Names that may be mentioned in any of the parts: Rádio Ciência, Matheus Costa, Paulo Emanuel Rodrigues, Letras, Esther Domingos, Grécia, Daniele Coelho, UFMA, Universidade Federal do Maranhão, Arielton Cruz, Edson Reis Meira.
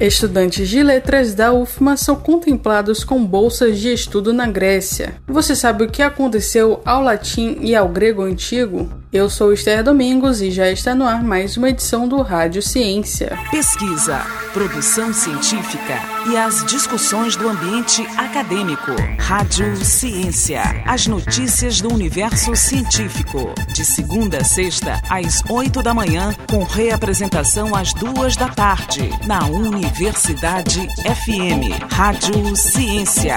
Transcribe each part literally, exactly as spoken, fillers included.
Estudantes de letras da U F M A são contemplados com bolsas de estudo na Grécia. Você sabe o que aconteceu ao latim e ao grego antigo? Eu sou Esther Domingos e já está no ar mais uma edição do Rádio Ciência. Pesquisa, produção científica e as discussões do ambiente acadêmico. Rádio Ciência, as notícias do universo científico. De segunda a sexta, às oito da manhã, com reapresentação às duas da tarde, na Universidade F M. Rádio Ciência.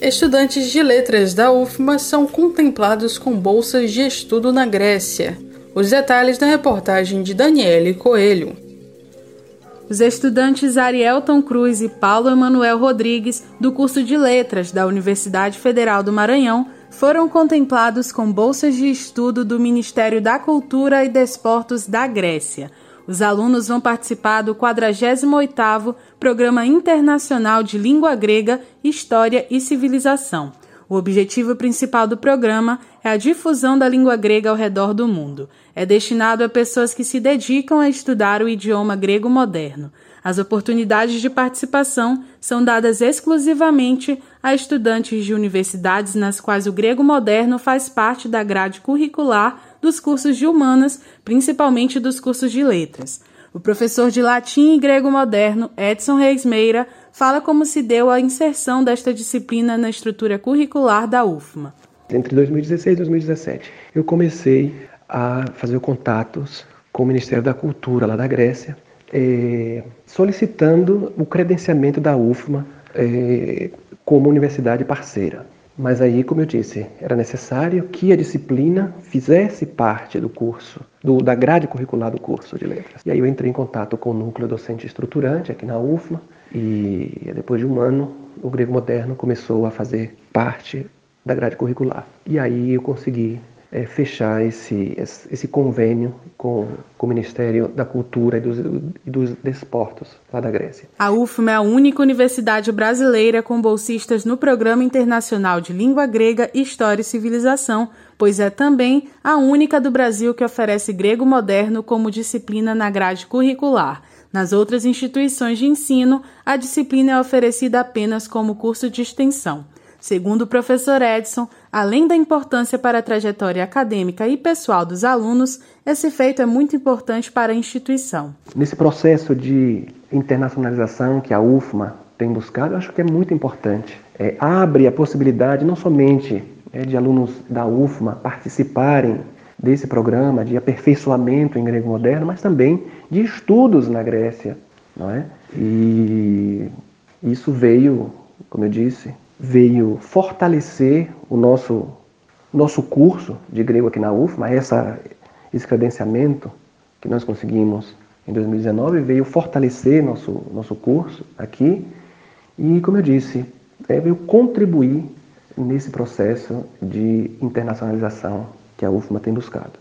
Estudantes de letras da U F M A são contemplados com bolsas de estudo na Grécia. Os detalhes na reportagem de Daniele Coelho. Os estudantes Arielton Cruz e Paulo Emanuel Rodrigues, do curso de Letras da Universidade Federal do Maranhão, foram contemplados com bolsas de estudo do Ministério da Cultura e Desportos da Grécia. Os alunos vão participar do quadragésimo oitavo Programa Internacional de Língua Grega, História e Civilização. O objetivo principal do programa é a difusão da língua grega ao redor do mundo. É destinado a pessoas que se dedicam a estudar o idioma grego moderno. As oportunidades de participação são dadas exclusivamente a estudantes de universidades nas quais o grego moderno faz parte da grade curricular dos cursos de humanas, principalmente dos cursos de letras. O professor de latim e grego moderno, Edson Reis Meira, fala como se deu a inserção desta disciplina na estrutura curricular da U F M A. Entre dois mil e dezesseis e dois mil e dezessete, eu comecei a fazer contatos com o Ministério da Cultura, lá da Grécia, eh, solicitando o credenciamento da U F M A eh, como universidade parceira. Mas aí, como eu disse, era necessário que a disciplina fizesse parte do curso, do, da grade curricular do curso de letras. E aí eu entrei em contato com o núcleo docente estruturante aqui na U F M A e depois de um ano o grego moderno começou a fazer parte da grade curricular. E aí eu consegui é, fechar esse, esse convênio com, com o Ministério da Cultura e dos, e dos Desportos lá da Grécia. A U F M A é a única universidade brasileira com bolsistas no Programa Internacional de Língua Grega, História e Civilização, pois é também a única do Brasil que oferece grego moderno como disciplina na grade curricular. Nas outras instituições de ensino, a disciplina é oferecida apenas como curso de extensão. Segundo o professor Edson, além da importância para a trajetória acadêmica e pessoal dos alunos, esse feito é muito importante para a instituição. Nesse processo de internacionalização que a U F M A tem buscado, eu acho que é muito importante. É, abre a possibilidade não somente é, de alunos da U F M A participarem desse programa de aperfeiçoamento em grego moderno, mas também de estudos na Grécia, não é? E isso veio, como eu disse, veio fortalecer o nosso, nosso curso de grego aqui na U F M A. Essa, esse credenciamento que nós conseguimos em dois mil e dezenove veio fortalecer nosso, nosso curso aqui e, como eu disse, é, veio contribuir nesse processo de internacionalização que a U F M A tem buscado.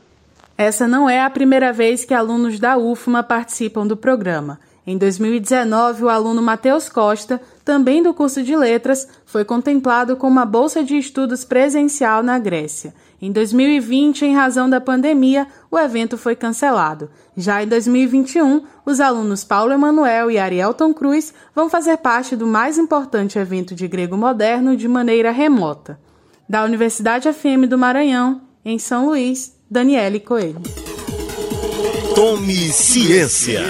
Essa não é a primeira vez que alunos da U F M A participam do programa. Em dois mil e dezenove, o aluno Matheus Costa, também do curso de Letras, foi contemplado com uma bolsa de estudos presencial na Grécia. Em dois mil e vinte, em razão da pandemia, o evento foi cancelado. Já em dois mil e vinte e um, os alunos Paulo Emanuel e Arielton Cruz vão fazer parte do mais importante evento de grego moderno de maneira remota. Da Universidade F M do Maranhão, em São Luís, Daniele Coelho. Tome Ciência.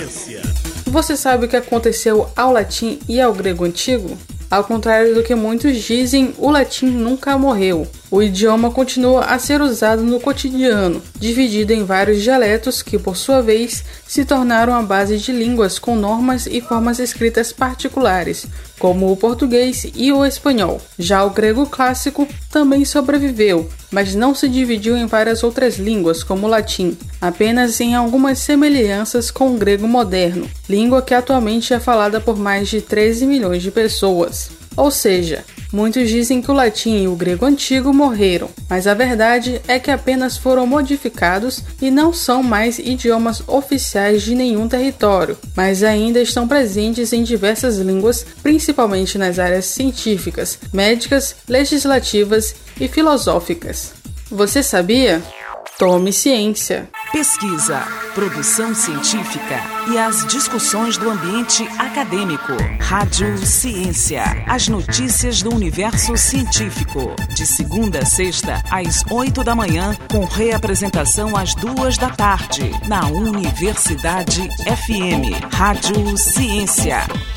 Você sabe o que aconteceu ao latim e ao grego antigo? Ao contrário do que muitos dizem, o latim nunca morreu. O idioma continua a ser usado no cotidiano, dividido em vários dialetos que, por sua vez, se tornaram a base de línguas com normas e formas escritas particulares, como o português e o espanhol. Já o grego clássico também sobreviveu, mas não se dividiu em várias outras línguas, como o latim, apenas em algumas semelhanças com o grego moderno, língua que atualmente é falada por mais de treze milhões de pessoas. Ou seja, muitos dizem que o latim e o grego antigo morreram, mas a verdade é que apenas foram modificados e não são mais idiomas oficiais de nenhum território, mas ainda estão presentes em diversas línguas, principalmente nas áreas científicas, médicas, legislativas e filosóficas. Você sabia? Tome ciência! Pesquisa, produção científica e as discussões do ambiente acadêmico. Rádio Ciência, as notícias do universo científico. De segunda a sexta, às oito da manhã, com reapresentação às duas da tarde, na Universidade F M. Rádio Ciência.